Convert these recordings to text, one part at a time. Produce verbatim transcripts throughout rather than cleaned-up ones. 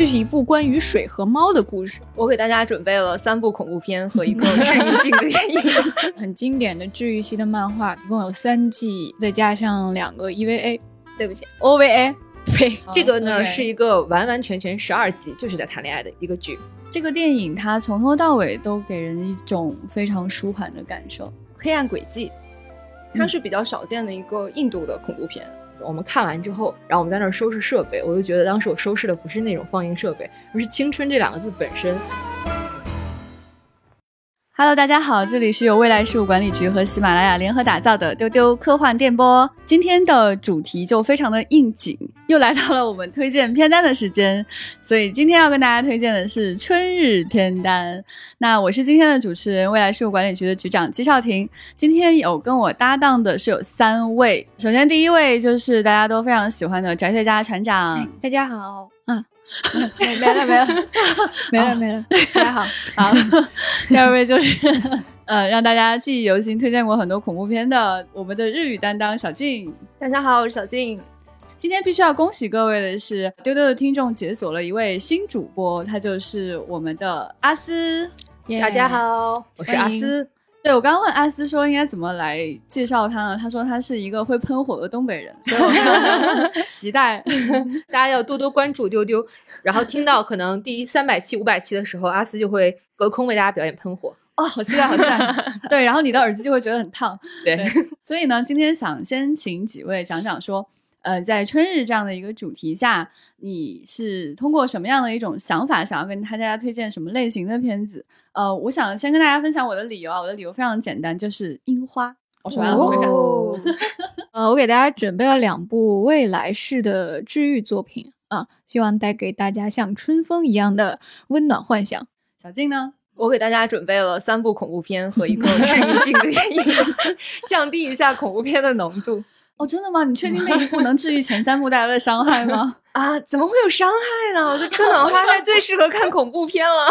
这是一部关于水和猫的故事。我给大家准备了三部恐怖片和一个治愈性的电影很经典的治愈系的漫画，一共有三季，再加上两个 E V A 对不起 O V A 对、oh, 这个呢、okay. 是一个完完全全十二集就是在谈恋爱的一个剧。这个电影它从头到尾都给人一种非常舒缓的感受。黑暗轨迹它是比较少见的一个印度的恐怖片、嗯，我们看完之后，然后我们在那儿收拾设备，我就觉得当时我收拾的不是那种放映设备，而是青春这两个字本身。Hello， 大家好，这里是由未来事务管理局和喜马拉雅联合打造的丢丢科幻电波。今天的主题就非常的应景，又来到了我们推荐片单的时间，所以今天要跟大家推荐的是春日片单。那我是今天的主持人，未来事务管理局的局长姬少婷。今天有跟我搭档的是有三位，首先第一位就是大家都非常喜欢的宅学家船长、哎、大家好。嗯没, 没了没了没了没了大家好好下一位就是呃，让大家记忆犹新推荐过很多恐怖片的我们的日语担当小静。大家好，我是小静。今天必须要恭喜各位的是，丢丢的听众解锁了一位新主播，他就是我们的阿斯、yeah, 大家好，我是阿斯。对，我刚刚问阿斯说应该怎么来介绍他呢，他说他是一个会喷火的东北人，所以我期待大家要多多关注丢丢，然后听到可能第三百期五百期的时候，阿斯就会隔空为大家表演喷火。哦，好期待好期待对，然后你的耳机就会觉得很烫。 对, 对所以呢，今天想先请几位讲讲说呃，在春日这样的一个主题下，你是通过什么样的一种想法想要跟大家推荐什么类型的片子？呃，我想先跟大家分享我的理由啊，我的理由非常简单，就是樱花。我说完了，我们讲。呃，我给大家准备了两部未来式的治愈作品啊，希望带给大家像春风一样的温暖幻想。小静呢？我给大家准备了三部恐怖片和一个治愈性的电影，降低一下恐怖片的浓度。哦，真的吗？你确定那一部能治愈前三部带来的伤害吗？啊，怎么会有伤害呢？我说春暖花开最适合看恐怖片了。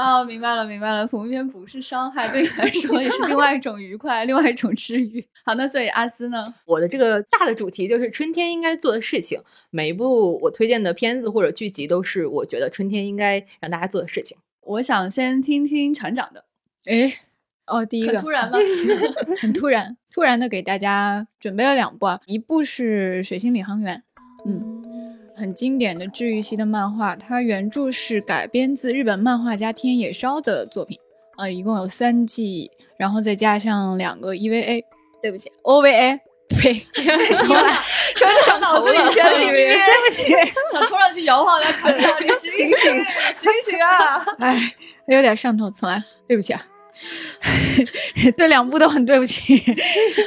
啊，明白了，明白了，恐怖片不是伤害，对你来说也是另外一种愉快，另外一种治愈。好，那所以阿斯呢？我的这个大的主题就是春天应该做的事情。每一部我推荐的片子或者剧集都是我觉得春天应该让大家做的事情。我想先听听船长的。诶。哦，第一个很突然吗？很突然，突然的给大家准备了两部啊，一部是《水星领航员》，嗯，很经典的治愈系的漫画，它原著是改编自日本漫画家天野烧的作品，呃，一共有三季，然后再加上两个 E V A， 对不起 ，O V A， 对，船长脑子里全是 E V A， 对不起，想冲上去摇晃一下船长，你醒醒醒醒啊！哎，有点上头，从来对不起啊。对两部都很对不起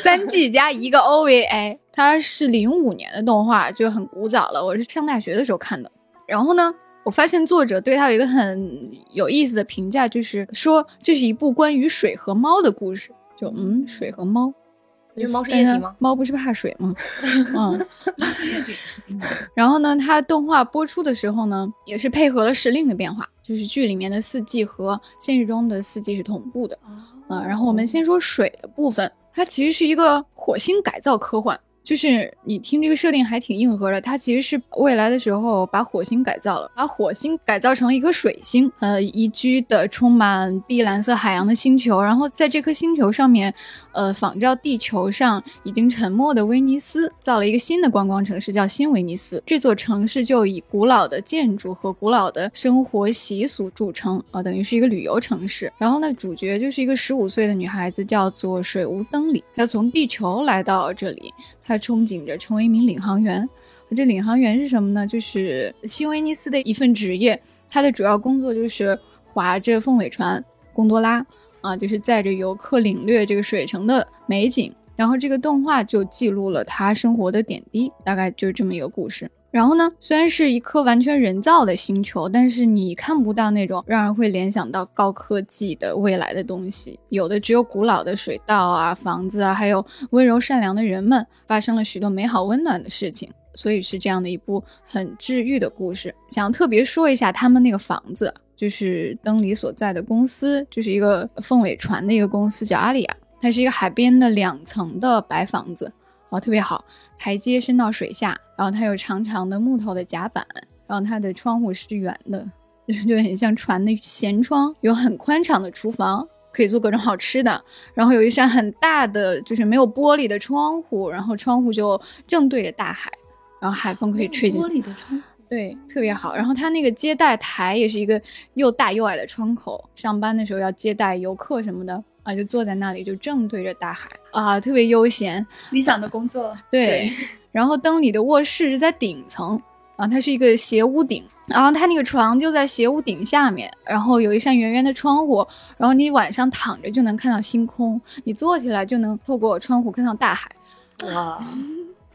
三季加一个 O V A， 它是零五年的动画，就很古早了，我是上大学的时候看的。然后呢，我发现作者对它有一个很有意思的评价，就是说这是一部关于水和猫的故事。就嗯，水和猫，因为猫是液体吗？猫不是怕水吗？嗯，猫是液体。然后呢，它动画播出的时候呢，也是配合了时令的变化，就是剧里面的四季和现实中的四季是同步的。啊，然后我们先说水的部分，它其实是一个火星改造科幻，就是你听这个设定还挺硬核的，它其实是未来的时候把火星改造了，把火星改造成了一颗水星，呃，宜居的充满碧蓝色海洋的星球，然后在这颗星球上面，呃，仿照地球上已经沉没的威尼斯，造了一个新的观光城市，叫新威尼斯。这座城市就以古老的建筑和古老的生活习俗著称，呃，等于是一个旅游城市。然后呢，主角就是一个十五岁的女孩子，叫做水无灯里，她从地球来到这里，她憧憬着成为一名领航员。这领航员是什么呢？就是新威尼斯的一份职业，她的主要工作就是划着凤尾船贡多拉啊，就是载着游客领略这个水城的美景。然后这个动画就记录了他生活的点滴，大概就是这么一个故事。然后呢，虽然是一颗完全人造的星球，但是你看不到那种让人会联想到高科技的未来的东西，有的只有古老的水道啊、房子啊，还有温柔善良的人们，发生了许多美好温暖的事情。所以是这样的一部很治愈的故事。想要特别说一下他们那个房子，就是灯里所在的公司，就是一个凤尾船的一个公司，叫阿里亚。它是一个海边的两层的白房子，然后特别好，台阶伸到水下，然后它有长长的木头的甲板，然后它的窗户是圆的，就很像船的舷窗，有很宽敞的厨房，可以做各种好吃的，然后有一扇很大的就是没有玻璃的窗户，然后窗户就正对着大海，然后海风可以吹进玻璃的窗户，对，特别好。然后它那个接待台也是一个又大又矮的窗口，上班的时候要接待游客什么的啊，就坐在那里就正对着大海啊，特别悠闲，理想的工作。对，对。然后灯里的卧室是在顶层啊，它是一个斜屋顶，然后它那个床就在斜屋顶下面，然后有一扇圆圆的窗户，然后你晚上躺着就能看到星空，你坐起来就能透过窗户看到大海。哇，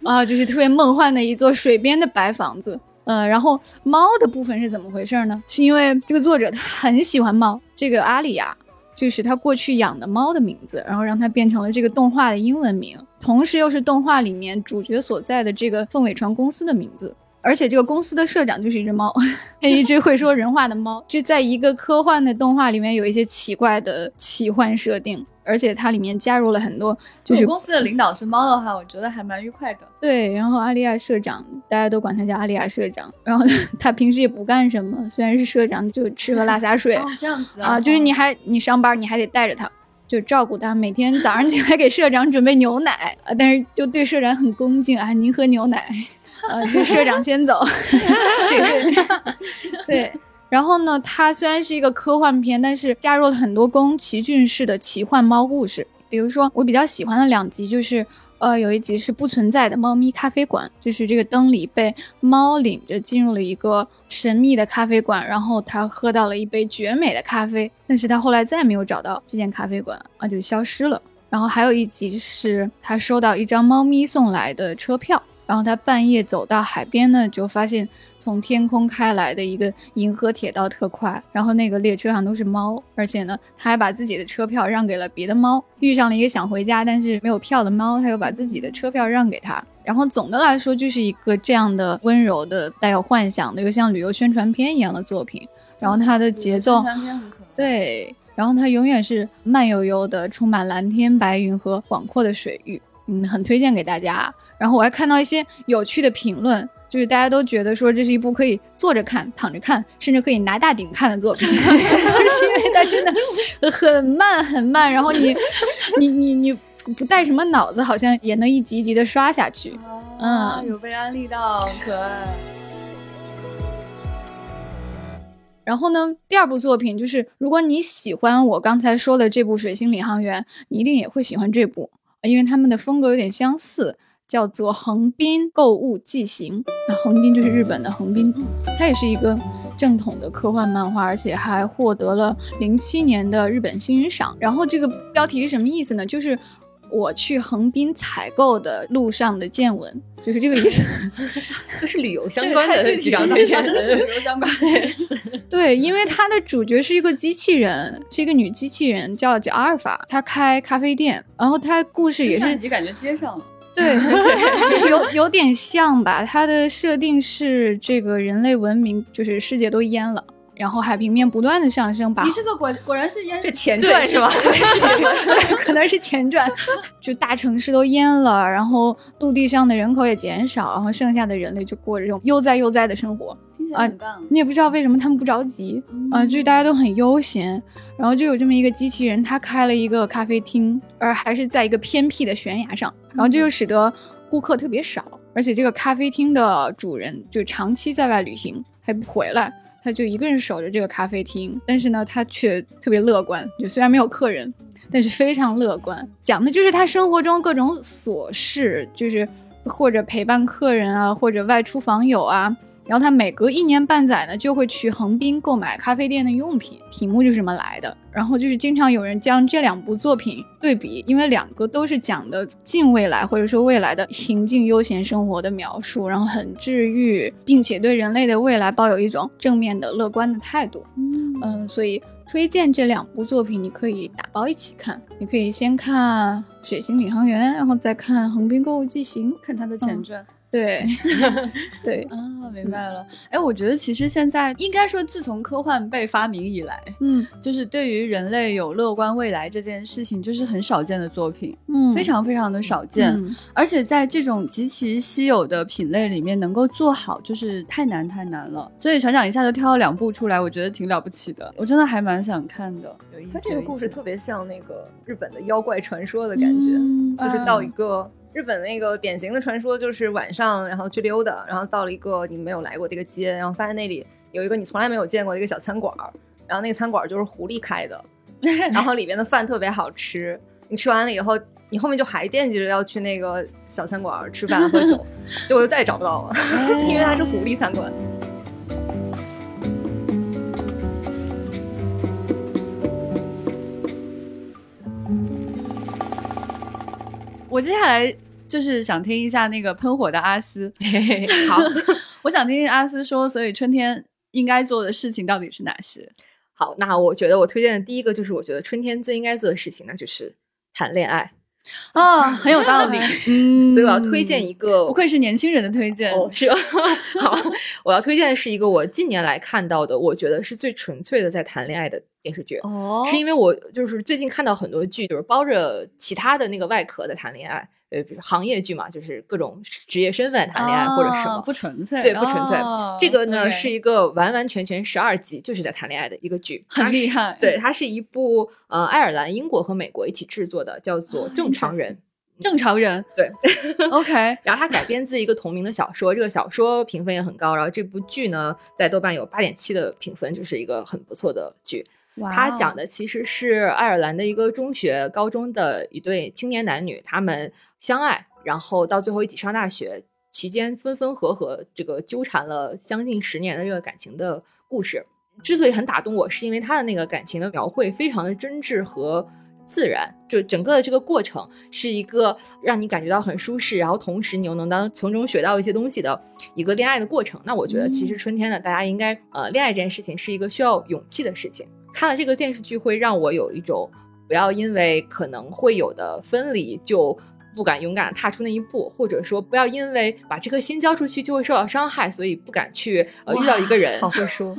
啊，就是特别梦幻的一座水边的白房子。呃，然后猫的部分是怎么回事呢？是因为这个作者他很喜欢猫，这个阿里亚就是他过去养的猫的名字，然后让它变成了这个动画的英文名，同时又是动画里面主角所在的这个凤尾船公司的名字。而且这个公司的社长就是一只猫，一只会说人话的猫。这在一个科幻的动画里面有一些奇怪的奇幻设定，而且它里面加入了很多，就是公司的领导是猫的话，我觉得还蛮愉快的。对，然后阿利亚社长，大家都管他叫阿利亚社长。然后他平时也不干什么，虽然是社长，就吃喝拉撒睡。哦，这样子啊，啊就是你还你上班你还得带着他。就照顾他，每天早上起来给社长准备牛奶，啊，但是就对社长很恭敬啊，您喝牛奶。呃，就社长先走这个对，然后呢它虽然是一个科幻片，但是加入了很多宫崎骏式的奇幻猫故事。比如说我比较喜欢的两集就是呃，有一集是不存在的猫咪咖啡馆，就是这个灯里被猫领着进入了一个神秘的咖啡馆，然后他喝到了一杯绝美的咖啡，但是他后来再也没有找到这间咖啡馆啊，就消失了。然后还有一集是他收到一张猫咪送来的车票，然后他半夜走到海边呢，就发现从天空开来的一个银河铁道特快，然后那个列车上都是猫，而且呢他还把自己的车票让给了别的猫，遇上了一个想回家但是没有票的猫，他又把自己的车票让给他。然后总的来说就是一个这样的温柔的带有幻想的又像旅游宣传片一样的作品。然后他的节奏，宣传片很可爱，对，然后他永远是慢悠悠的，充满蓝天白云和广阔的水域，嗯，很推荐给大家。然后我还看到一些有趣的评论，就是大家都觉得说这是一部可以坐着看、躺着看，甚至可以拿大顶看的作品，就是因为它真的很慢很慢，然后你你你你不带什么脑子，好像也能一集一集的刷下去。啊，嗯，有被安利到，可爱。然后呢，第二部作品就是，如果你喜欢我刚才说的这部《水星领航员》，你一定也会喜欢这部，因为他们的风格有点相似。叫做横滨购物纪行，那横滨就是日本的横滨，它也是一个正统的科幻漫画，而且还获得了零七年的日本新人赏。然后这个标题是什么意思呢？就是我去横滨采购的路上的见闻，就是这个意思。这是旅游相关的几张推荐，真的是旅游相关的。对，因为它的主角是一个机器人，是一个女机器人，叫阿尔法，她开咖啡店，然后她故事也是上集感觉接上了。对，就是有有点像吧。它的设定是这个人类文明就是世界都淹了，然后海平面不断的上升吧。你这个果果然是淹，这前传是吧？可能是前传，就大城市都淹了，然后陆地上的人口也减少，然后剩下的人类就过这种悠哉悠哉的生活。啊，你也不知道为什么他们不着急，嗯，啊，就是大家都很悠闲。然后就有这么一个机器人，他开了一个咖啡厅，而还是在一个偏僻的悬崖上，然后这就使得顾客特别少，而且这个咖啡厅的主人就长期在外旅行，还不回来，他就一个人守着这个咖啡厅，但是呢，他却特别乐观，就虽然没有客人，但是非常乐观，讲的就是他生活中各种琐事，就是或者陪伴客人啊，或者外出访友啊。然后他每隔一年半载呢，就会去横滨购买咖啡店的用品，题目就是这么来的。然后就是经常有人将这两部作品对比，因为两个都是讲的近未来或者说未来的平静悠闲生活的描述，然后很治愈，并且对人类的未来抱有一种正面的乐观的态度。嗯，呃、所以推荐这两部作品，你可以打包一起看，你可以先看《水星领航员》，然后再看《横滨购物纪行》，看它的前传。嗯，对对。哦，明白了。哎，我觉得其实现在应该说，自从科幻被发明以来，嗯，就是对于人类有乐观未来这件事情，就是很少见的作品，嗯，非常非常的少见。嗯、而且在这种极其稀有的品类里面，能够做好就是太难太难了。所以船长一下就挑了两部出来，我觉得挺了不起的。我真的还蛮想看的。他这个故事特别像那个日本的妖怪传说的感觉，嗯、就是到一个。日本那个典型的传说就是晚上然后去溜达，然后到了一个你没有来过这个街，然后发现那里有一个你从来没有见过的一个小餐馆，然后那个餐馆就是狐狸开的，然后里边的饭特别好吃，你吃完了以后你后面就还惦记着要去那个小餐馆吃饭喝酒，就我就再也找不到了，因为它是狐狸餐馆。我接下来就是想听一下那个喷火的阿斯。好，我想听听阿斯说，所以春天应该做的事情到底是哪些？好，那我觉得我推荐的第一个就是，我觉得春天最应该做的事情呢，就是谈恋爱。哦，很有道理。嗯，所以我要推荐一个，不愧是年轻人的推荐。哦，是。好，我要推荐的是一个我近年来看到的，我觉得是最纯粹的在谈恋爱的电视剧。哦，是因为我就是最近看到很多剧，就是包着其他的那个外壳在谈恋爱，呃，比如行业剧嘛，就是各种职业身份谈恋爱或者什么，哦，不纯粹，对，不纯粹。哦，这个呢，okay，是一个完完全全十二集就是在谈恋爱的一个剧，很厉害。对，它是一部呃爱尔兰、英国和美国一起制作的，叫做《正常人》。正常人，对。OK， 然后它改编自一个同名的小说，这个小说评分也很高，然后这部剧呢在豆瓣有 八点七 的评分，就是一个很不错的剧。Wow， 它讲的其实是爱尔兰的一个中学高中的一对青年男女，他们相爱，然后到最后一起上大学，期间分分合合，这个纠缠了将近十年的这个感情的故事。之所以很打动我，是因为他的那个感情的描绘非常的真挚和自然，就整个的这个过程是一个让你感觉到很舒适，然后同时你又能当从中学到一些东西的一个恋爱的过程。那我觉得其实春天呢，大家应该呃，恋爱这件事情是一个需要勇气的事情。看了这个电视剧会让我有一种不要因为可能会有的分离就不敢勇敢踏出那一步，或者说不要因为把这颗心交出去就会受到伤害，所以不敢去呃遇到一个人。好会说，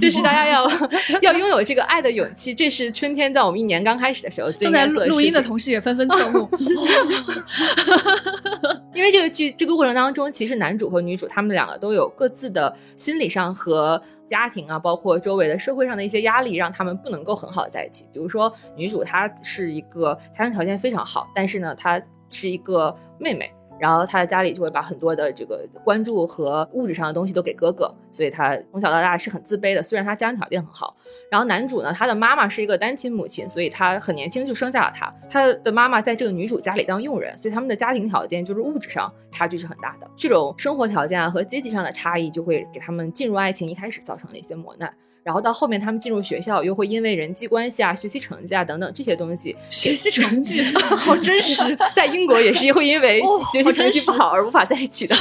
就是大家要要拥有这个爱的勇气，这是春天在我们一年刚开始的时候最应该做的事情。正在录音的同事也纷纷侧目。因为这个剧这个过程当中，其实男主和女主他们两个都有各自的心理上和家庭啊，包括周围的社会上的一些压力，让他们不能够很好在一起。比如说女主她是一个家庭条件非常好，但是呢她是一个妹妹，然后她的家里就会把很多的这个关注和物质上的东西都给哥哥，所以她从小到大是很自卑的，虽然她家庭条件很好。然后男主呢，他的妈妈是一个单亲母亲，所以他很年轻就生下了他，他的妈妈在这个女主家里当佣人，所以他们的家庭条件就是物质上差距是很大的。这种生活条件啊和阶级上的差异就会给他们进入爱情一开始造成了一些磨难，然后到后面他们进入学校又会因为人际关系啊学习成绩啊等等这些东西。学习成绩好真实。在英国也是会因为学习成绩不好而无法在一起的。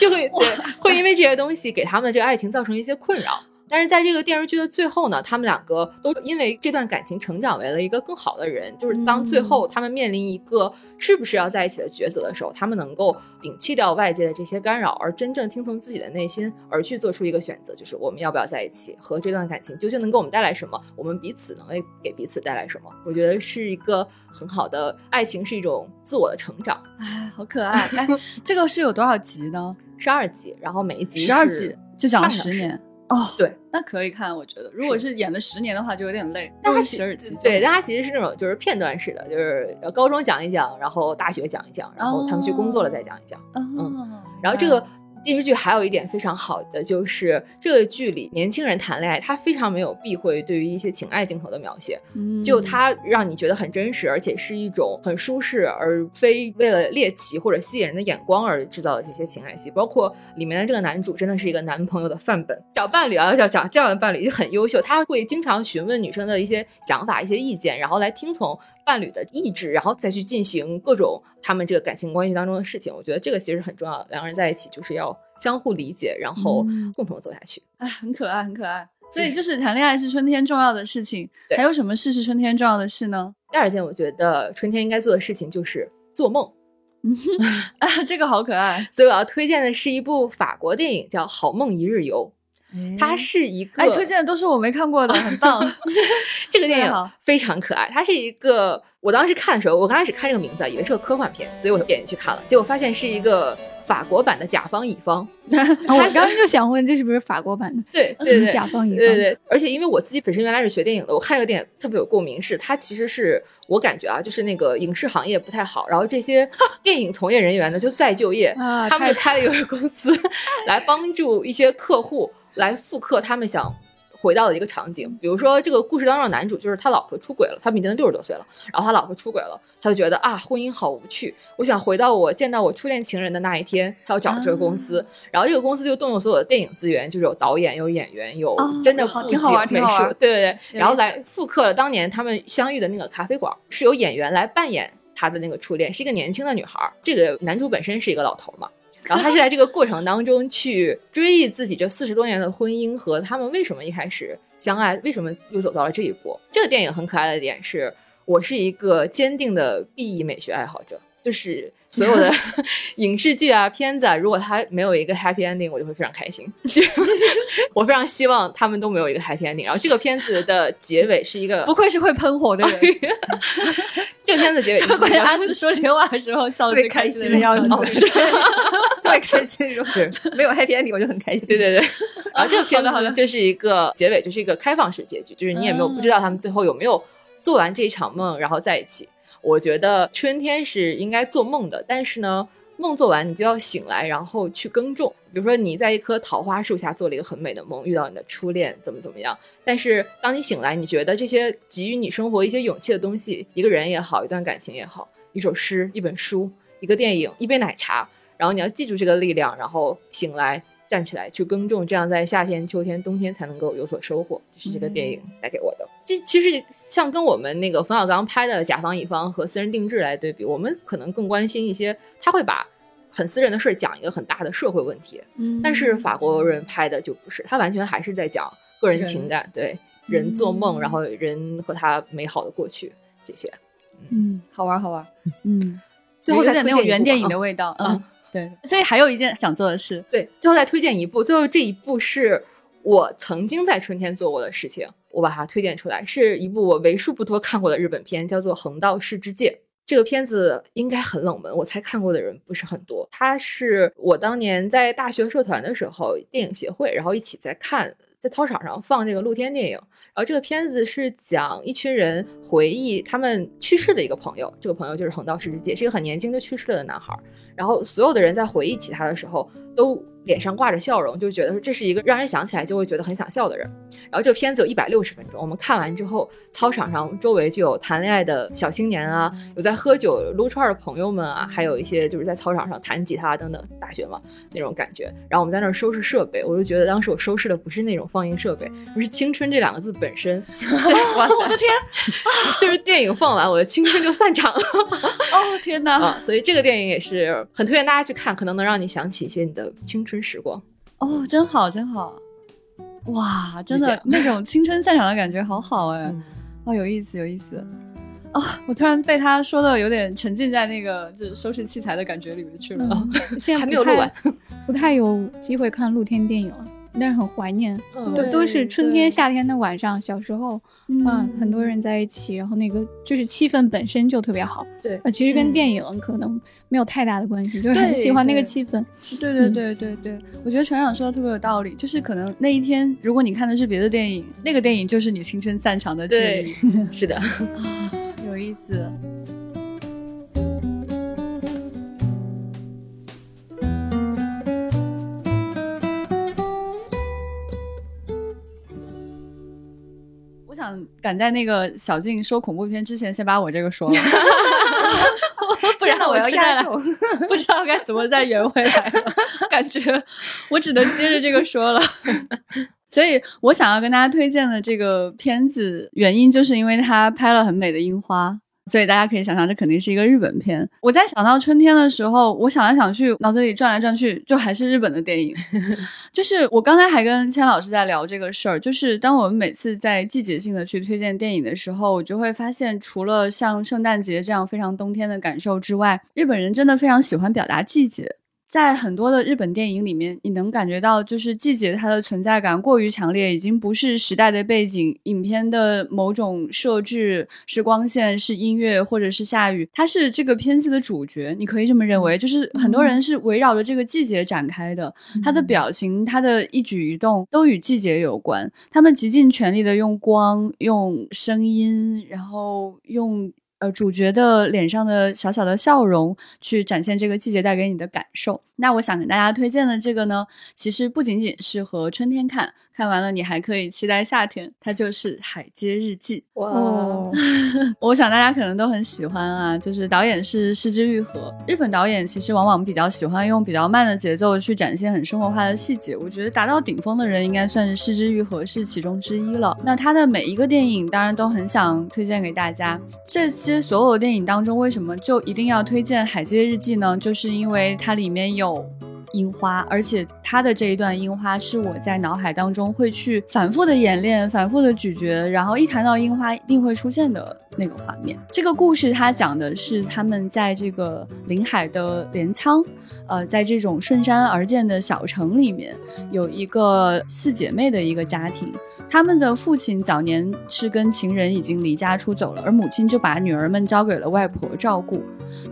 就会对，会因为这些东西给他们的这个爱情造成一些困扰。但是在这个电视剧的最后呢，他们两个都因为这段感情成长为了一个更好的人，就是当最后他们面临一个是不是要在一起的抉择的时候，他们能够摒弃掉外界的这些干扰，而真正听从自己的内心而去做出一个选择，就是我们要不要在一起，和这段感情究竟能给我们带来什么，我们彼此能给彼此带来什么。我觉得是一个很好的爱情，是一种自我的成长。哎，好可爱。哎，这个是有多少集呢？十二集，然后每一集是十二集，就讲了十年。哦，对，那可以看。我觉得如果是演了十年的话就有点累。那它十二集，对，但它其实是那种就是片段式的，就是高中讲一讲，然后大学讲一讲，然后他们去工作了再讲一讲。哦，嗯，然后这个电视剧还有一点非常好的，就是这个剧里年轻人谈恋爱他非常没有避讳对于一些情爱镜头的描写。嗯，就它让你觉得很真实，而且是一种很舒适而非为了猎奇或者吸引人的眼光而制造的这些情爱戏。包括里面的这个男主真的是一个男朋友的范本，找伴侣啊，要找这样的伴侣就很优秀，他会经常询问女生的一些想法一些意见，然后来听从伴侣的意志，然后再去进行各种他们这个感情关系当中的事情。我觉得这个其实很重要，两个人在一起就是要相互理解，然后共同走下去。哎，很可爱，很可爱。所以就是谈恋爱是春天重要的事情。还有什么事是春天重要的事呢？第二件我觉得春天应该做的事情就是做梦。啊，这个好可爱。所以我要推荐的是一部法国电影叫《好梦一日游》，它是一个，哎，推荐的都是我没看过的，很棒。这个电影非常可爱，它是一个，我当时看的时候，我刚开始看这个名字以为是个科幻片，所以我点进去看了，结果发现是一个法国版的甲方乙方。我刚就想问这是不是法国版的？对对对，甲方乙方。对对，而且因为我自己本身原来是学电影的，我看这个电影特别有共鸣，是它其实是我感觉啊，就是那个影视行业不太好，然后这些电影从业人员呢就再就业，啊，他们就开了一个公司来帮助一些客户来复刻他们想回到的一个场景。比如说这个故事当中的男主就是他老婆出轨了，他们已经六十多岁了，然后他老婆出轨了，他就觉得啊，婚姻好无趣，我想回到我见到我初恋情人的那一天，他要找这个公司，啊，然后这个公司就动用所有的电影资源，就是有导演有演员有真的布景，啊，挺好玩，美术，对对对，然后来复刻了当年他们相遇的那个咖啡馆，是由演员来扮演他的那个初恋，是一个年轻的女孩，这个男主本身是一个老头嘛，然后他是在这个过程当中去追忆自己这四十多年的婚姻和他们为什么一开始相爱，为什么又走到了这一步。这个电影很可爱的点是，我是一个坚定的 B E 美学爱好者，就是所有的影视剧啊片子啊，如果它没有一个 happy ending 我就会非常开心。我非常希望他们都没有一个 happy ending。 然后这个片子的结尾是一个，不愧是会喷火的人。这个片子结尾，关键阿斯说这话的时候笑得最开心的样子，最开心的时候没有 happy ending 我就很开心。对对对，然后这个片子就是一个结尾，就是一个开放式结局，就是你也没有不知道他们最后有没有做完这一场梦然后在一起。我觉得春天是应该做梦的，但是呢梦做完你就要醒来，然后去耕种。比如说你在一棵桃花树下做了一个很美的梦，遇到你的初恋怎么怎么样，但是当你醒来，你觉得这些给予你生活一些勇气的东西，一个人也好，一段感情也好，一首诗，一本书，一个电影，一杯奶茶，然后你要记住这个力量，然后醒来站起来去耕种，这样在夏天秋天冬天才能够有所收获。这是这个电影带给我的。这其实像跟我们那个冯小刚拍的甲方乙方和私人定制来对比，我们可能更关心一些，他会把很私人的事讲一个很大的社会问题，嗯，但是法国人拍的就不是，他完全还是在讲个人情感，人对人做梦，嗯，然后人和他美好的过去这些。嗯，好玩好玩。嗯，最后有点那种原电影的味道。嗯，嗯，对，所以还有一件想做的事。对，最后再推荐一部，最后这一部是我曾经在春天做过的事情，我把它推荐出来，是一部我为数不多看过的日本片，叫做《横道世之介》。这个片子应该很冷门，我猜看过的人不是很多。它是我当年在大学社团的时候，电影协会然后一起在看，在操场上放这个露天电影。然后这个片子是讲一群人回忆他们去世的一个朋友，这个朋友就是横道世之介，是一个很年轻就去世了的男孩。然后所有的人在回忆起他的时候都脸上挂着笑容，就觉得这是一个让人想起来就会觉得很想笑的人。然后这个片子有一百六十分钟，我们看完之后，操场上周围就有谈恋爱的小青年啊，有在喝酒撸串的朋友们啊，还有一些就是在操场上弹吉他等等，大学嘛那种感觉。然后我们在那儿收拾设备，我就觉得当时我收拾的不是那种放映设备，而是青春这两个字本身。我的天，就是电影放完我的青春就散场了。哦天哪，啊，所以这个电影也是很推荐大家去看，可能能让你想起一些你的青春时光。哦，真好真好。哇，真的那种青春散场的感觉好好哎，嗯，哦，有意思有意思。哦，我突然被他说的有点沉浸在那个就是收拾器材的感觉里面去了。嗯，现在还没有录完，不太有机会看露天电影了，但是很怀念。嗯，都都是春天夏天的晚上，小时候哇，嗯，很多人在一起，然后那个就是气氛本身就特别好。对，其实跟电影可能没有太大的关系，嗯，就是很喜欢那个气氛。对对对对对，嗯，我觉得船长说的特别有道理，就是可能那一天如果你看的是别的电影，那个电影就是你青春散场的记忆。是的。啊，有意思。敢在那个小静说恐怖片之前先把我这个说了。不然我要压轴。不知道该怎么再圆回来了。感觉我只能接着这个说了。所以我想要跟大家推荐的这个片子，原因就是因为它拍了很美的樱花。所以大家可以想象这肯定是一个日本片。我在想到春天的时候，我想来想去，脑子里转来转去，就还是日本的电影。就是我刚才还跟千老师在聊这个事儿，就是当我们每次在季节性的去推荐电影的时候，我就会发现除了像圣诞节这样非常冬天的感受之外，日本人真的非常喜欢表达季节。在很多的日本电影里面，你能感觉到就是季节它的存在感过于强烈，已经不是时代的背景，影片的某种设置是光线，是音乐，或者是下雨，它是这个片子的主角，你可以这么认为，就是很多人是围绕着这个季节展开的，他的表情，他的一举一动都与季节有关，他们极尽全力的用光，用声音，然后用呃，主角的脸上的小小的笑容去展现这个季节带给你的感受。那我想给大家推荐的这个呢，其实不仅仅适合春天看，看完了你还可以期待夏天，它就是海街日记。哇、wow. 我想大家可能都很喜欢啊，就是导演是是枝裕和。日本导演其实往往比较喜欢用比较慢的节奏去展现很生活化的细节，我觉得达到顶峰的人应该算是是枝裕和是其中之一了。那他的每一个电影当然都很想推荐给大家。这些所有电影当中，为什么就一定要推荐海街日记呢？就是因为它里面有樱花，而且他的这一段樱花是我在脑海当中会去反复的演练，反复的咀嚼，然后一谈到樱花一定会出现的那个画面。这个故事它讲的是他们在这个临海的镰仓，呃，在这种顺山而建的小城里面，有一个四姐妹的一个家庭，他们的父亲早年是跟情人已经离家出走了，而母亲就把女儿们交给了外婆照顾。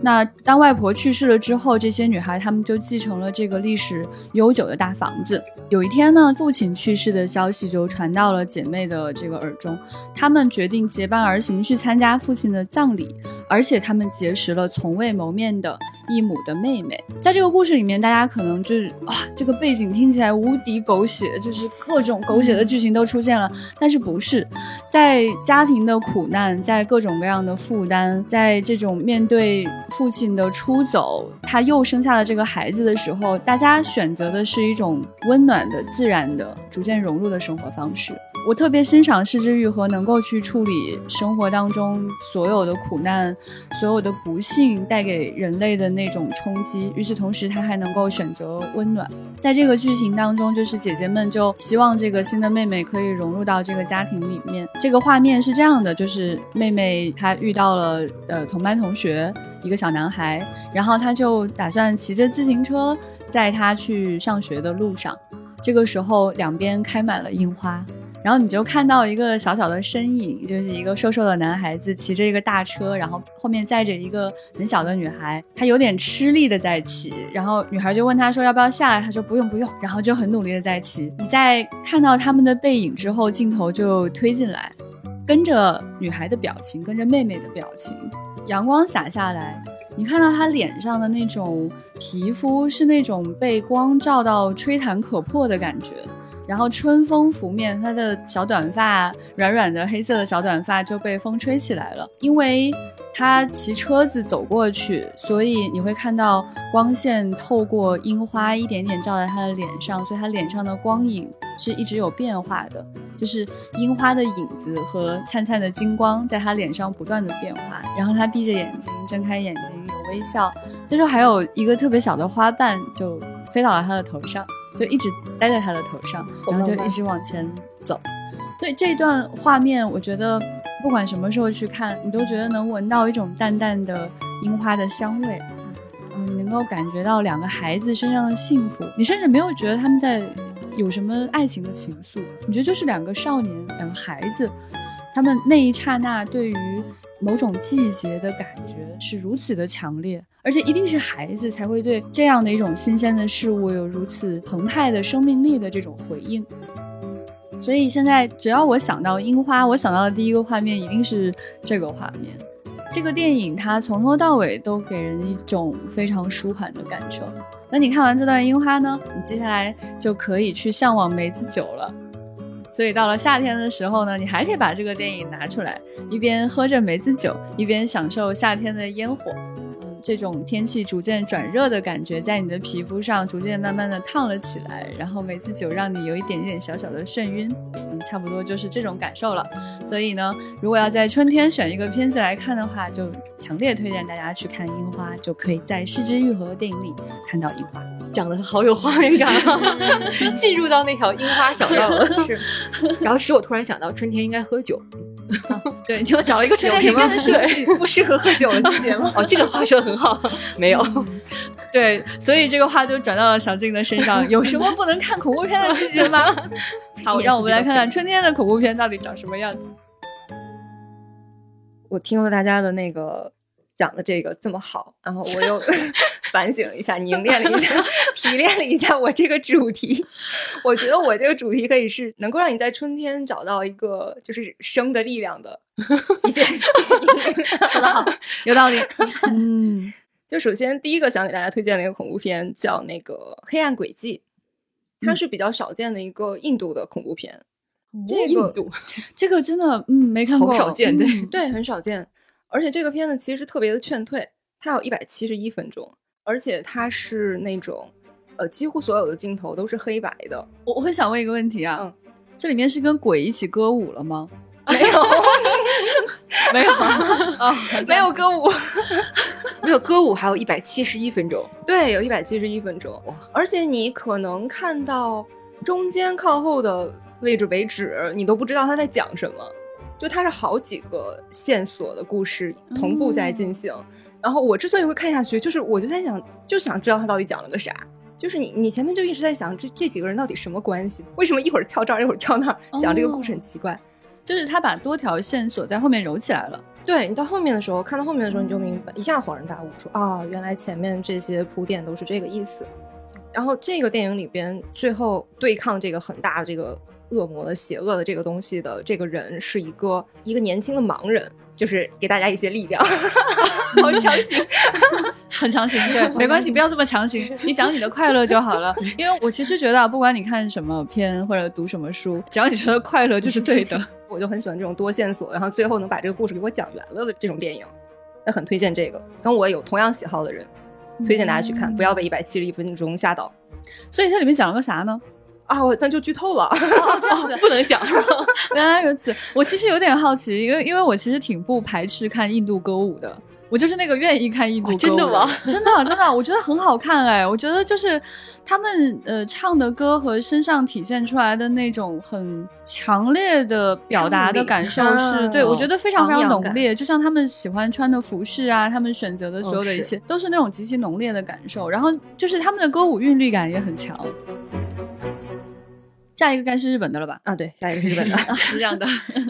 那当外婆去世了之后，这些女孩她们就继承了这个这个历史悠久的大房子。有一天呢，父亲去世的消息就传到了姐妹的这个耳中，她们决定结伴而行去参加父亲的葬礼，而且她们结识了从未谋面的异母的妹妹。在这个故事里面，大家可能就是哇，这个背景听起来无敌狗血，就是各种狗血的剧情都出现了，但是不是，在家庭的苦难，在各种各样的负担，在这种面对父亲的出走，他又生下了这个孩子的时候，大家选择的是一种温暖的、自然的、逐渐融入的生活方式。我特别欣赏是枝裕和能够去处理生活当中所有的苦难、所有的不幸带给人类的那种冲击，与此同时他还能够选择温暖。在这个剧情当中，就是姐姐们就希望这个新的妹妹可以融入到这个家庭里面。这个画面是这样的，就是妹妹她遇到了呃同班同学一个小男孩，然后她就打算骑着自行车在她去上学的路上，这个时候两边开满了樱花，然后你就看到一个小小的身影，就是一个瘦瘦的男孩子骑着一个大车，然后后面载着一个很小的女孩，她有点吃力的在骑，然后女孩就问他说要不要下来，他说不用不用，然后就很努力的在骑。你在看到他们的背影之后，镜头就推进来，跟着女孩的表情，跟着妹妹的表情，阳光洒下来，你看到她脸上的那种皮肤是那种被光照到吹弹可破的感觉，然后春风拂面，她的小短发，软软的黑色的小短发就被风吹起来了。因为她骑车子走过去，所以你会看到光线透过樱花一点点照在她的脸上，所以她脸上的光影是一直有变化的，就是樱花的影子和灿灿的金光在她脸上不断的变化。然后她闭着眼睛，睁开眼睛，有微笑，这时候还有一个特别小的花瓣就飞到了她的头上，就一直待在他的头上，然后就一直往前走。所以这段画面，我觉得不管什么时候去看，你都觉得能闻到一种淡淡的樱花的香味，嗯，你能够感觉到两个孩子身上的幸福，你甚至没有觉得他们在有什么爱情的情愫，你觉得就是两个少年，两个孩子，他们那一刹那对于某种季节的感觉是如此的强烈，而且一定是孩子才会对这样的一种新鲜的事物有如此澎湃的生命力的这种回应。所以现在只要我想到樱花，我想到的第一个画面一定是这个画面。这个电影它从头到尾都给人一种非常舒缓的感受。那你看完这段樱花呢，你接下来就可以去向往梅子酒了。所以到了夏天的时候呢，你还可以把这个电影拿出来，一边喝着梅子酒，一边享受夏天的烟火。嗯，这种天气逐渐转热的感觉在你的皮肤上逐渐慢慢的烫了起来，然后梅子酒让你有一点点小小的眩晕，嗯，差不多就是这种感受了。所以呢，如果要在春天选一个片子来看的话，就强烈推荐大家去看《樱花》，就可以在《失之愈合》电影里看到樱花。讲得好有画面感啊，进入到那条樱花小道了。是，然后使我突然想到，春天应该喝酒。啊、对，你就找了一个春天什么样的时期不适合喝酒的季节吗？哦，这个话说得很好，没有、嗯。对，所以这个话就转到了小静的身上。有什么不能看恐怖片的季节吗？好，让我们来看看春天的恐怖片到底长什么样子。我听了大家的那个讲的这个这么好，然后我又反省一下，凝练了一下，提炼了一下我这个主题。我觉得我这个主题可以是能够让你在春天找到一个就是生的力量的一些。说得好，有道理。嗯，就首先第一个想给大家推荐的一个恐怖片叫那个《黑暗轨迹》，它是比较少见的一个印度的恐怖片。嗯、这个这个真的嗯没看过，很少见，对、嗯、对，很少见。而且这个片子其实特别的劝退，它有一百七十一分钟，而且它是那种呃，几乎所有的镜头都是黑白的。我我很想问一个问题啊、嗯、这里面是跟鬼一起歌舞了吗？没有没有、哦、没有歌舞没有歌舞，还有一百七十一分钟，对，有一百七十一分钟。而且你可能看到中间靠后的位置为止，你都不知道他在讲什么，就它是好几个线索的故事同步在进行、嗯、然后我之所以会看下去，就是我就在想就想知道它到底讲了个啥，就是你你前面就一直在想这这几个人到底什么关系，为什么一会儿跳这儿一会儿跳那儿，讲这个故事很奇怪、哦、就是他把多条线索在后面揉起来了。对，你到后面的时候，看到后面的时候，你就明白一下，恍然大悟，说啊、哦，原来前面这些铺垫都是这个意思。然后这个电影里边最后对抗这个很大的这个恶魔的邪恶的这个东西的这个人是一个一个年轻的盲人，就是给大家一些力量。好强行很强行，对，没关系，不要这么强行，你讲你的快乐就好了。因为我其实觉得不管你看什么片或者读什么书，只要你觉得快乐就是对的。我就很喜欢这种多线索然后最后能把这个故事给我讲圆了的这种电影，那很推荐这个，跟我有同样喜好的人推荐大家去看、嗯、不要被一百七十一分钟吓到。所以它里面讲了个啥呢？啊，我那就剧透了，哦、这样子、哦、不能讲。原来如此，我其实有点好奇，因为因为我其实挺不排斥看印度歌舞的，我就是那个愿意看印度歌舞、哦、真的吗？真的真的，我觉得很好看哎，我觉得就是他们呃唱的歌和身上体现出来的那种很强烈的表达的感受是、啊、对，我觉得非常非常浓烈，就像他们喜欢穿的服饰啊，他们选择的所有的一切、哦、是都是那种极其浓烈的感受，然后就是他们的歌舞韵律感也很强。下一个该是日本的了吧？啊，对，下一个是日本的，是这样的。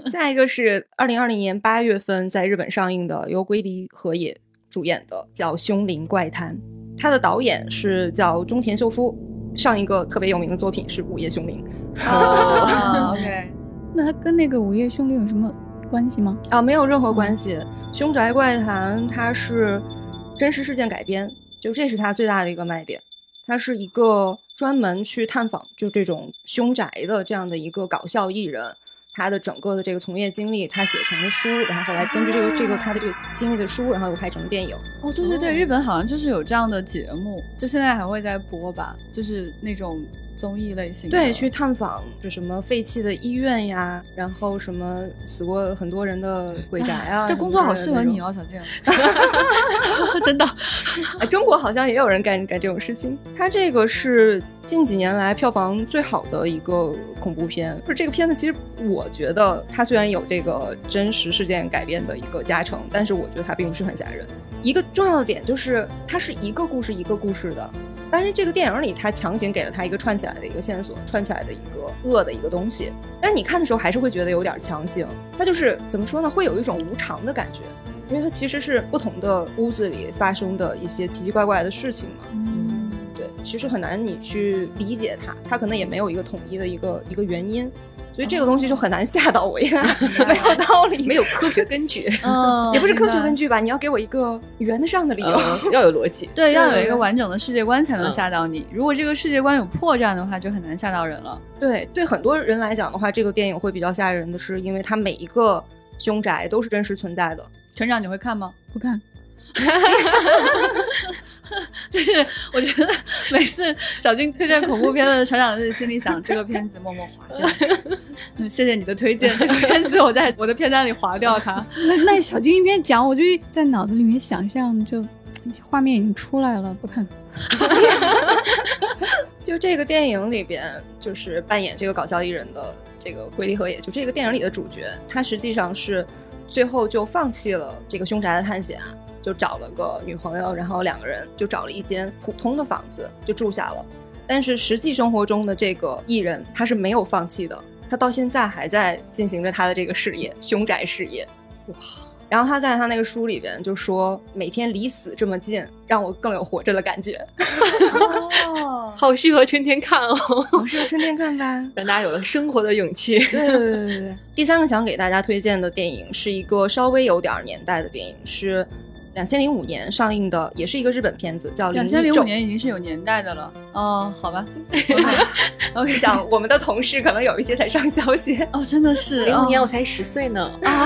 下一个是二零二零年八月份在日本上映的，由龟梨和也主演的，叫《凶灵怪谈》。他的导演是叫中田秀夫，上一个特别有名的作品是《午夜凶铃》。哦、oh, ，OK。那他跟那个《午夜凶铃》有什么关系吗？啊，没有任何关系。嗯《凶宅怪谈》它是真实事件改编，就这是它最大的一个卖点。它是一个专门去探访就这种凶宅的这样的一个搞笑艺人，他的整个的这个从业经历，他写成了书，然后后来根据这个这个他的这个经历的书，然后又拍成电影。哦，对对对，日本好像就是有这样的节目，就现在还会在播吧，就是那种综艺类型的。对，去探访就什么废弃的医院呀，然后什么死过很多人的鬼宅啊。这工作好适合你哦，小静。真的、啊、中国好像也有人干干这种事情。它这个是近几年来票房最好的一个恐怖片。就是这个片子其实我觉得它虽然有这个真实事件改编的一个加成，但是我觉得它并不是很吓人。一个重要的点就是它是一个故事一个故事的，但是这个电影里它强行给了它一个串起来的一个线索，串起来的一个恶的一个东西，但是你看的时候还是会觉得有点强行。它就是怎么说呢，会有一种无常的感觉，因为它其实是不同的屋子里发生的一些奇奇怪怪的事情嘛。嗯，对，其实很难你去理解它，它可能也没有一个统一的一个一个原因，所以这个东西就很难吓到我呀，没有道理，没有科学根据，嗯，也不是科学根据吧，你要给我一个圆得上的理由，嗯、要有逻辑，对，要有一个完整的世界观才能吓到你。嗯、如果这个世界观有破绽的话，就很难吓到人了。对，对，很多人来讲的话，这个电影会比较吓人的是，因为它每一个凶宅都是真实存在的。船长，你会看吗？不看。就是我觉得每次小金推荐恐怖片的船长，心里想这个片子默默划掉。嗯，谢谢你的推荐，这个片子我在我的片单里划掉它。那那小金一边讲，我就在脑子里面想象，就画面已经出来了，不看。就这个电影里边，就是扮演这个搞笑艺人的这个龟梨和也，就这个电影里的主角，他实际上是最后就放弃了这个凶宅的探险。就找了个女朋友，然后两个人就找了一间普通的房子就住下了。但是实际生活中的这个艺人他是没有放弃的，他到现在还在进行着他的这个事业，凶宅事业。哇！然后他在他那个书里边就说，每天离死这么近，让我更有活着的感觉。哦、好适合春天看哦，好适合春天看吧，让大家有了生活的勇气。对对对对对。第三个想给大家推荐的电影是一个稍微有点年代的电影，是二零零五年上映的，也是一个日本片子，叫《灵异咒》。二零零五年已经是有年代的了。哦，好吧。我想我们的同事可能有一些才上小学。哦，真的是。零五年我才十岁呢。啊，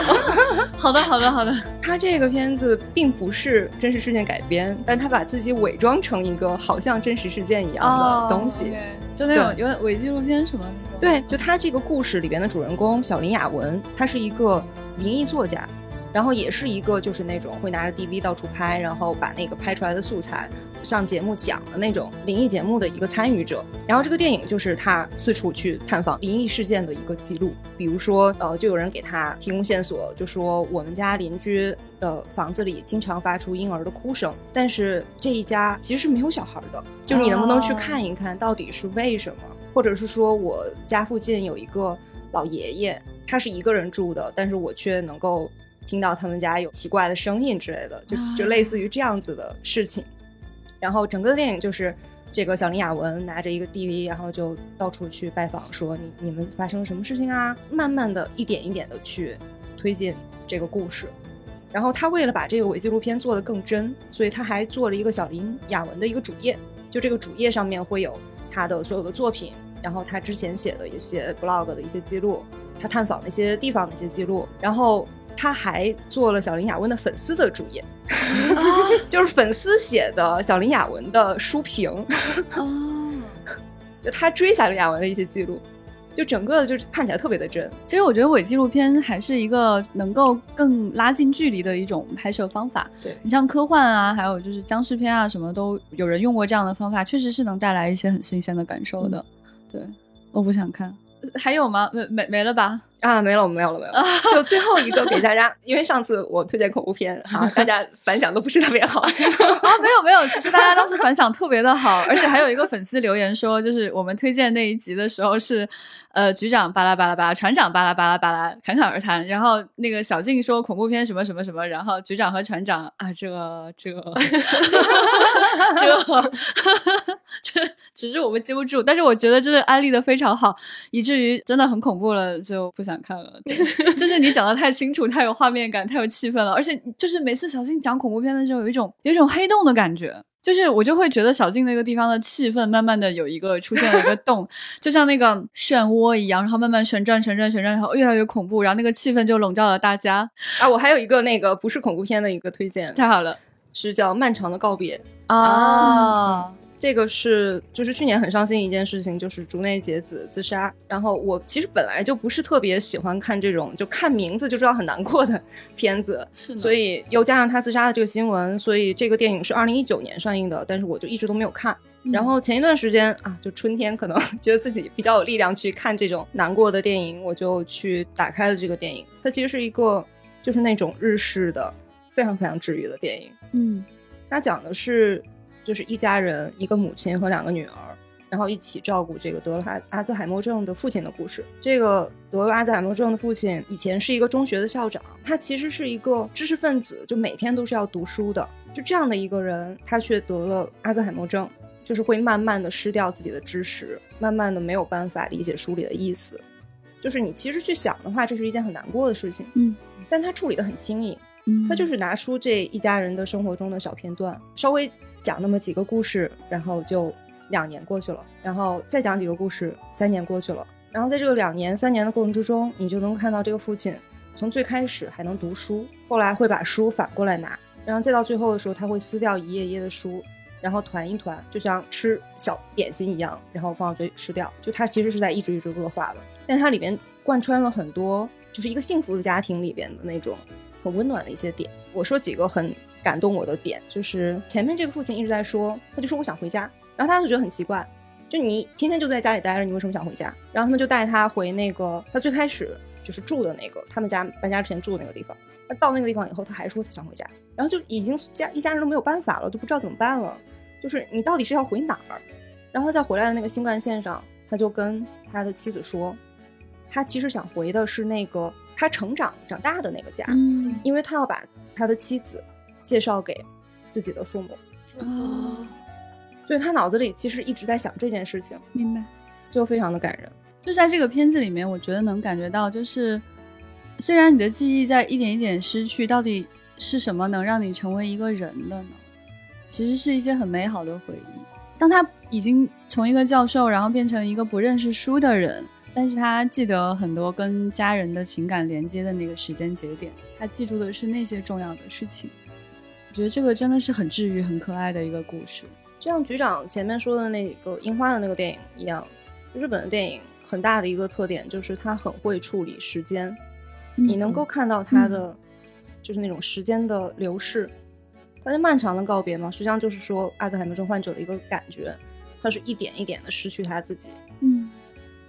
好的，好的，好的。他这个片子并不是真实事件改编，但他把自己伪装成一个好像真实事件一样的东西。哦 okay、就那种有伪纪录片什么那种。对，就他这个故事里边的主人公小林雅文，他是一个灵异作家。然后也是一个就是那种会拿着 D V 到处拍，然后把那个拍出来的素材上节目讲的那种灵异节目的一个参与者。然后这个电影就是他四处去探访灵异事件的一个记录，比如说呃，就有人给他提供线索，就说我们家邻居的房子里经常发出婴儿的哭声，但是这一家其实是没有小孩的，就是你能不能去看一看到底是为什么、oh. 或者是说我家附近有一个老爷爷，他是一个人住的，但是我却能够听到他们家有奇怪的声音之类的，就就类似于这样子的事情。然后整个的电影就是这个小林雅文拿着一个 D V， 然后就到处去拜访，说你你们发生了什么事情啊，慢慢的一点一点的去推进这个故事。然后他为了把这个伪纪录片做得更真，所以他还做了一个小林雅文的一个主页，就这个主页上面会有他的所有的作品，然后他之前写的一些 blog 的一些记录，他探访的一些地方的一些记录，然后他还做了小林雅文的粉丝的主页、oh. 就是粉丝写的小林雅文的书评oh. 就他追小林雅文的一些记录，就整个就是看起来特别的真。其实我觉得伪纪录片还是一个能够更拉近距离的一种拍摄方法。对，你像科幻啊，还有就是僵尸片啊什么都有人用过这样的方法，确实是能带来一些很新鲜的感受的、嗯、对，我不想看。还有吗？没没没了吧？啊，没了，没有了，没有了。就最后一个给大家，因为上次我推荐恐怖片啊，大家反响都不是特别好。啊，没有没有，其实大家当时反响特别的好，而且还有一个粉丝留言说，就是我们推荐那一集的时候是，呃，局长巴拉巴拉巴拉，船长巴拉巴拉巴拉，侃侃而谈。然后那个小静说恐怖片什么什么什么，然后局长和船长啊，这这这这，只是我们记不住。但是我觉得真的安利的非常好，以至于真的很恐怖了，就不想。想看了，就是你讲的太清楚，太有画面感，太有气氛了，而且就是每次小静讲恐怖片的时候，有一种有一种黑洞的感觉，就是我就会觉得小静那个地方的气氛慢慢的有一个出现了一个洞，就像那个漩涡一样，然后慢慢旋转旋转旋转，然后越来越恐怖，然后那个气氛就笼罩了大家。啊，我还有一个那个不是恐怖片的一个推荐，太好了，是叫《漫长的告别》啊。嗯，这个是就是去年很伤心一件事情，就是竹内结子自杀。然后我其实本来就不是特别喜欢看这种就看名字就知道很难过的片子，是，所以又加上他自杀的这个新闻，所以这个电影是二零一九年上映的，但是我就一直都没有看。然后前一段时间啊，就春天可能觉得自己比较有力量去看这种难过的电影，我就去打开了这个电影。它其实是一个就是那种日式的非常非常治愈的电影。嗯，它讲的是就是一家人，一个母亲和两个女儿，然后一起照顾这个得了阿兹海默症的父亲的故事。这个得了阿兹海默症的父亲以前是一个中学的校长，他其实是一个知识分子，就每天都是要读书的，就这样的一个人，他却得了阿兹海默症，就是会慢慢的失掉自己的知识，慢慢的没有办法理解书里的意思。就是你其实去想的话，这是一件很难过的事情，嗯，但他处理得很轻盈。他就是拿出这一家人的生活中的小片段，稍微讲那么几个故事，然后就两年过去了，然后再讲几个故事，三年过去了。然后在这个两年三年的过程之中，你就能看到这个父亲从最开始还能读书，后来会把书反过来拿，然后再到最后的时候，他会撕掉一页一页的书，然后团一团，就像吃小点心一样，然后放到嘴里吃掉。就他其实是在一直一直恶化的，但它里面贯穿了很多，就是一个幸福的家庭里边的那种很温暖的一些点。我说几个很感动我的点，就是前面这个父亲一直在说，他就说我想回家，然后大家就觉得很奇怪，就你天天就在家里待着，你为什么想回家？然后他们就带他回那个他最开始就是住的那个他们家搬家之前住的那个地方。他到那个地方以后，他还说他想回家，然后就已经家一家人都没有办法了，就不知道怎么办了，就是你到底是要回哪儿？然后在回来的那个新干线上，他就跟他的妻子说，他其实想回的是那个他成长长大的那个家，嗯，因为他要把他的妻子介绍给自己的父母。哦，所以他脑子里其实一直在想这件事情。明白。就非常的感人。就在这个片子里面，我觉得能感觉到，就是虽然你的记忆在一点一点失去，到底是什么能让你成为一个人的呢？其实是一些很美好的回忆。当他已经从一个教授然后变成一个不认识书的人，但是他记得很多跟家人的情感连接的那个时间节点，他记住的是那些重要的事情。我觉得这个真的是很治愈很可爱的一个故事。就像局长前面说的那个樱花的那个电影一样，日本的电影很大的一个特点就是它很会处理时间，嗯，你能够看到它的，嗯，就是那种时间的流逝。它是漫长的告别嘛，实际上就是说阿兹海默症患者的一个感觉，它是一点一点的失去他自己。嗯，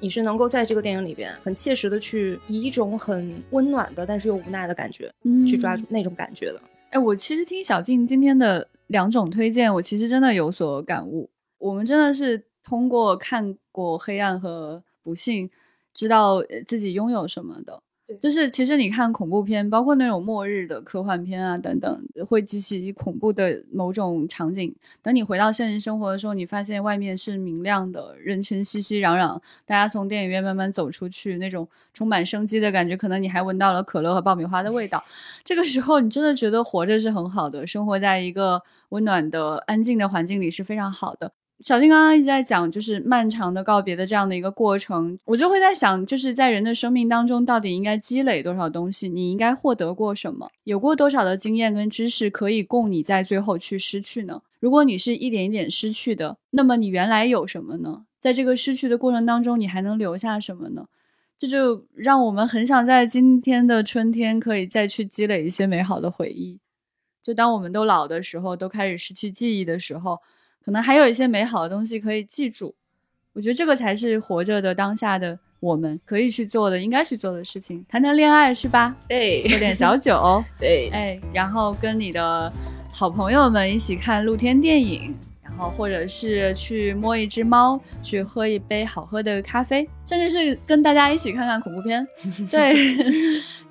你是能够在这个电影里边很切实的去以一种很温暖的但是又无奈的感觉，嗯，去抓住那种感觉的。哎，我其实听小静今天的两种推荐，我其实真的有所感悟。我们真的是通过看过黑暗和不幸知道自己拥有什么的。就是其实你看恐怖片，包括那种末日的科幻片啊等等，会激起恐怖的某种场景，等你回到现实生活的时候，你发现外面是明亮的，人群熙熙攘攘，大家从电影院慢慢走出去，那种充满生机的感觉，可能你还闻到了可乐和爆米花的味道。这个时候你真的觉得活着是很好的，生活在一个温暖的安静的环境里是非常好的。小静刚刚一直在讲就是漫长的告别的这样的一个过程，我就会在想，就是在人的生命当中到底应该积累多少东西，你应该获得过什么，有过多少的经验跟知识可以供你在最后去失去呢？如果你是一点一点失去的，那么你原来有什么呢？在这个失去的过程当中你还能留下什么呢？这就让我们很想在今天的春天可以再去积累一些美好的回忆。就当我们都老的时候，都开始失去记忆的时候，可能还有一些美好的东西可以记住。我觉得这个才是活着的当下的我们可以去做的应该去做的事情。谈谈恋爱是吧？对，喝点小酒对，哎，然后跟你的好朋友们一起看露天电影，然后或者是去摸一只猫，去喝一杯好喝的咖啡，甚至是跟大家一起看看恐怖片对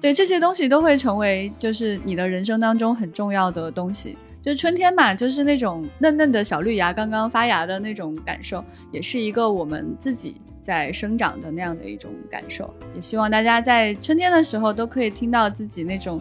对，这些东西都会成为就是你的人生当中很重要的东西。就是春天嘛，就是那种嫩嫩的小绿芽刚刚发芽的那种感受，也是一个我们自己在生长的那样的一种感受。也希望大家在春天的时候都可以听到自己那种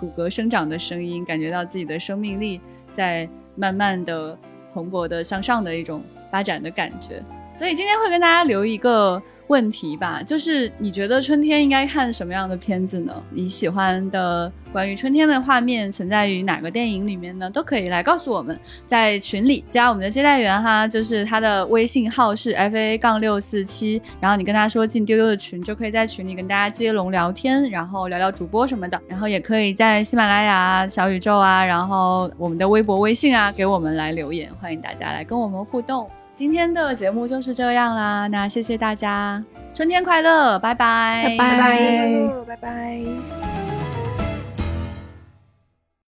骨骼生长的声音，感觉到自己的生命力在慢慢的蓬勃的向上的一种发展的感觉。所以今天会跟大家留一个问题吧，就是你觉得春天应该看什么样的片子呢？你喜欢的关于春天的画面存在于哪个电影里面呢？都可以来告诉我们，在群里加我们的接待员哈，就是他的微信号是 F A 六四七， 然后你跟他说进丢丢的群，就可以在群里跟大家接龙聊天，然后聊聊主播什么的。然后也可以在喜马拉雅、小宇宙啊，然后我们的微博、微信啊，给我们来留言，欢迎大家来跟我们互动。今天的节目就是这样啦，那谢谢大家，春天快乐，拜拜，拜拜，拜拜。